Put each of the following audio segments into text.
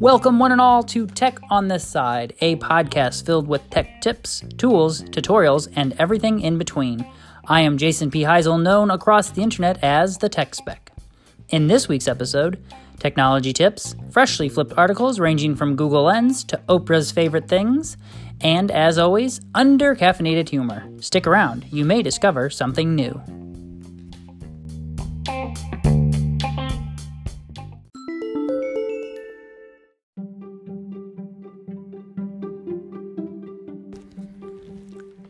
Welcome one and all to Tech on the Side, a podcast filled with tech tips, tools, tutorials, and everything in between. I am Jason P. Heisel, known across the internet as the Tech Spec. In this week's episode, technology tips, freshly flipped articles ranging from Google Lens to Oprah's favorite things, and as always, under-caffeinated humor. Stick around, you may discover something new.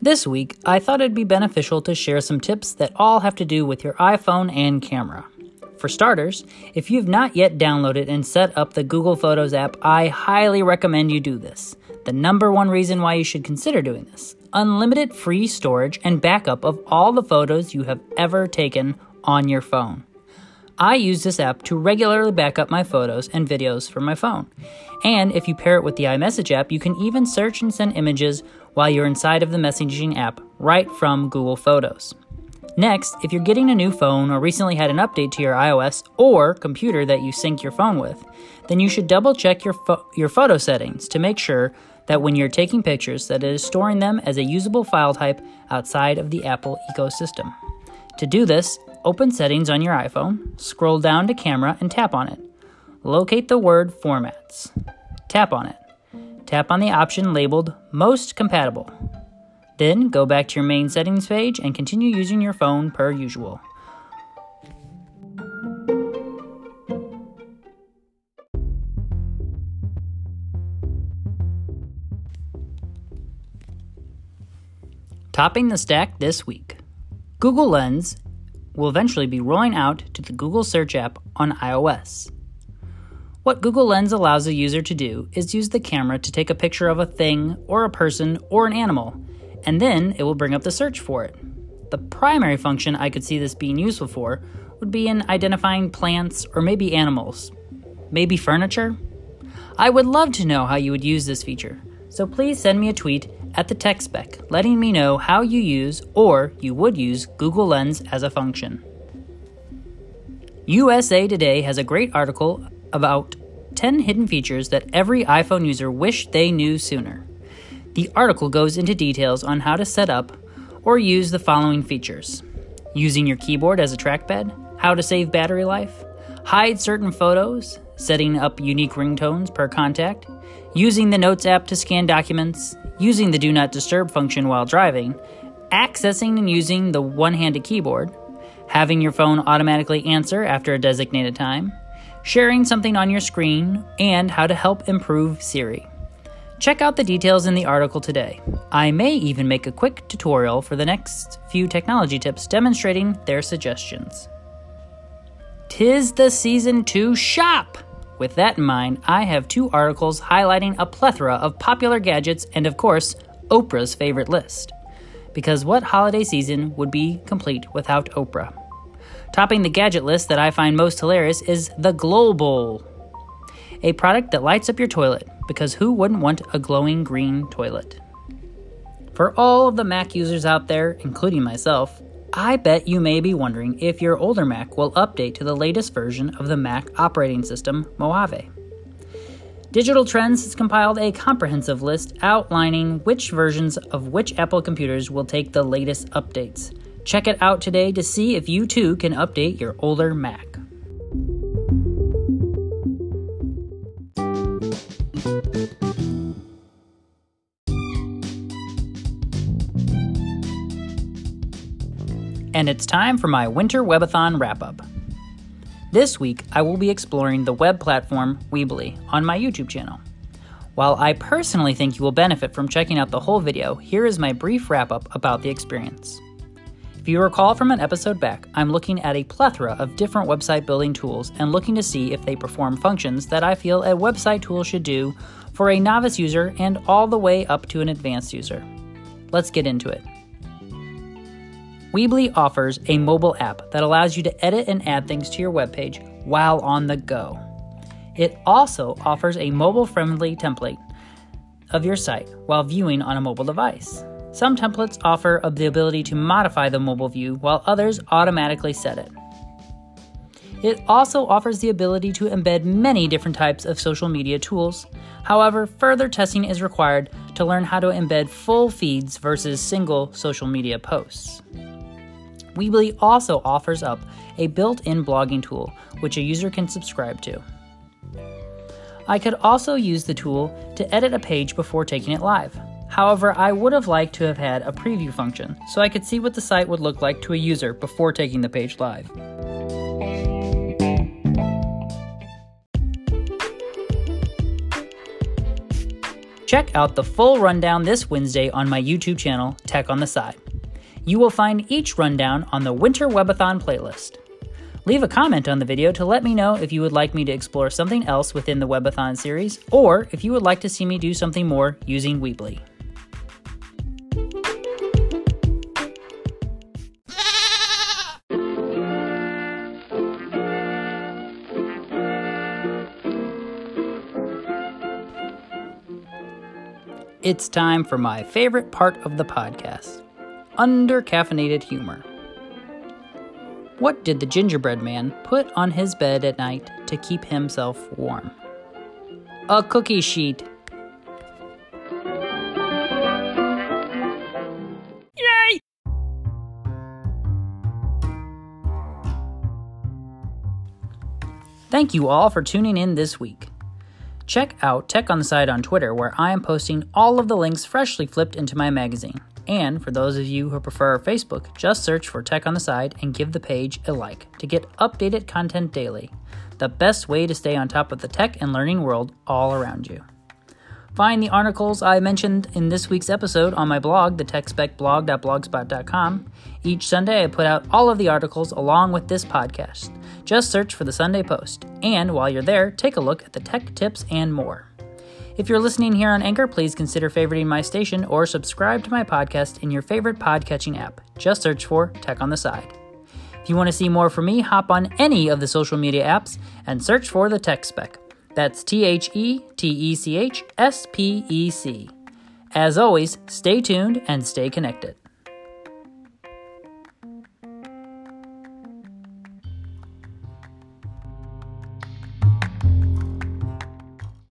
This week, I thought it'd be beneficial to share some tips that all have to do with your iPhone and camera. For starters, if you've not yet downloaded and set up the Google Photos app, I highly recommend you do this. The number one reason why you should consider doing this: unlimited free storage and backup of all the photos you have ever taken on your phone. I use this app to regularly back up my photos and videos from my phone. And if you pair it with the iMessage app, you can even search and send images while you're inside of the messaging app right from Google Photos. Next, if you're getting a new phone or recently had an update to your iOS or computer that you sync your phone with, then you should double check your photo settings to make sure that when you're taking pictures that it is storing them as a usable file type outside of the Apple ecosystem. To do this, open Settings on your iPhone, scroll down to Camera and tap on it. Locate the word Formats. Tap on it. Tap on the option labeled Most Compatible. Then go back to your main settings page and continue using your phone per usual. Topping the stack this week, Google Lens will eventually be rolling out to the Google Search app on iOS. What Google Lens allows a user to do is use the camera to take a picture of a thing or a person or an animal, and then it will bring up the search for it. The primary function I could see this being useful for would be in identifying plants or maybe animals, maybe furniture. I would love to know how you would use this feature, so please send me a tweet at the Tech Spec, letting me know how you use or you would use Google Lens as a function. USA Today has a great article about 10 hidden features that every iPhone user wished they knew sooner. The article goes into details on how to set up or use the following features: using your keyboard as a trackpad, how to save battery life, hide certain photos, setting up unique ringtones per contact, using the Notes app to scan documents, using the Do Not Disturb function while driving, accessing and using the one-handed keyboard, having your phone automatically answer after a designated time, sharing something on your screen, and how to help improve Siri. Check out the details in the article today. I may even make a quick tutorial for the next few technology tips demonstrating their suggestions. 'Tis the season to shop! With that in mind, I have two articles highlighting a plethora of popular gadgets and, of course, Oprah's favorite list. Because what holiday season would be complete without Oprah? Topping the gadget list that I find most hilarious is the Glow Bowl, a product that lights up your toilet, because who wouldn't want a glowing green toilet? For all of the Mac users out there, including myself, I bet you may be wondering if your older Mac will update to the latest version of the Mac operating system, Mojave. Digital Trends has compiled a comprehensive list outlining which versions of which Apple computers will take the latest updates. Check it out today to see if you too can update your older Mac. And it's time for my Winter Webathon wrap-up. This week, I will be exploring the web platform Weebly on my YouTube channel. While I personally think you will benefit from checking out the whole video, here is my brief wrap-up about the experience. If you recall from an episode back, I'm looking at a plethora of different website building tools and looking to see if they perform functions that I feel a website tool should do for a novice user and all the way up to an advanced user. Let's get into it. Weebly offers a mobile app that allows you to edit and add things to your webpage while on the go. It also offers a mobile-friendly template of your site while viewing on a mobile device. Some templates offer the ability to modify the mobile view, while others automatically set it. It also offers the ability to embed many different types of social media tools. However, further testing is required to learn how to embed full feeds versus single social media posts. Weebly also offers up a built-in blogging tool, which a user can subscribe to. I could also use the tool to edit a page before taking it live. However, I would have liked to have had a preview function, so I could see what the site would look like to a user before taking the page live. Check out the full rundown this Wednesday on my YouTube channel, Tech on the Side. You will find each rundown on the Winter Webathon playlist. Leave a comment on the video to let me know if you would like me to explore something else within the Webathon series, or if you would like to see me do something more using Weebly. It's time for my favorite part of the podcast, under-caffeinated humor. What did the gingerbread man put on his bed at night to keep himself warm? A cookie sheet. Yay! Thank you all for tuning in this week. Check out Tech on the Side on Twitter, where I am posting all of the links freshly flipped into my magazine. And for those of you who prefer Facebook, just search for Tech on the Side and give the page a like to get updated content daily. The best way to stay on top of the tech and learning world all around you. Find the articles I mentioned in this week's episode on my blog, thetechspecblog.blogspot.com. Each Sunday I put out all of the articles along with this podcast. Just search for the Sunday Post. And while you're there, take a look at the tech tips and more. If you're listening here on Anchor, please consider favoriting my station or subscribe to my podcast in your favorite podcatching app. Just search for Tech on the Side. If you want to see more from me, hop on any of the social media apps and search for The Tech Spec. That's TheTechSpec. As always, stay tuned and stay connected.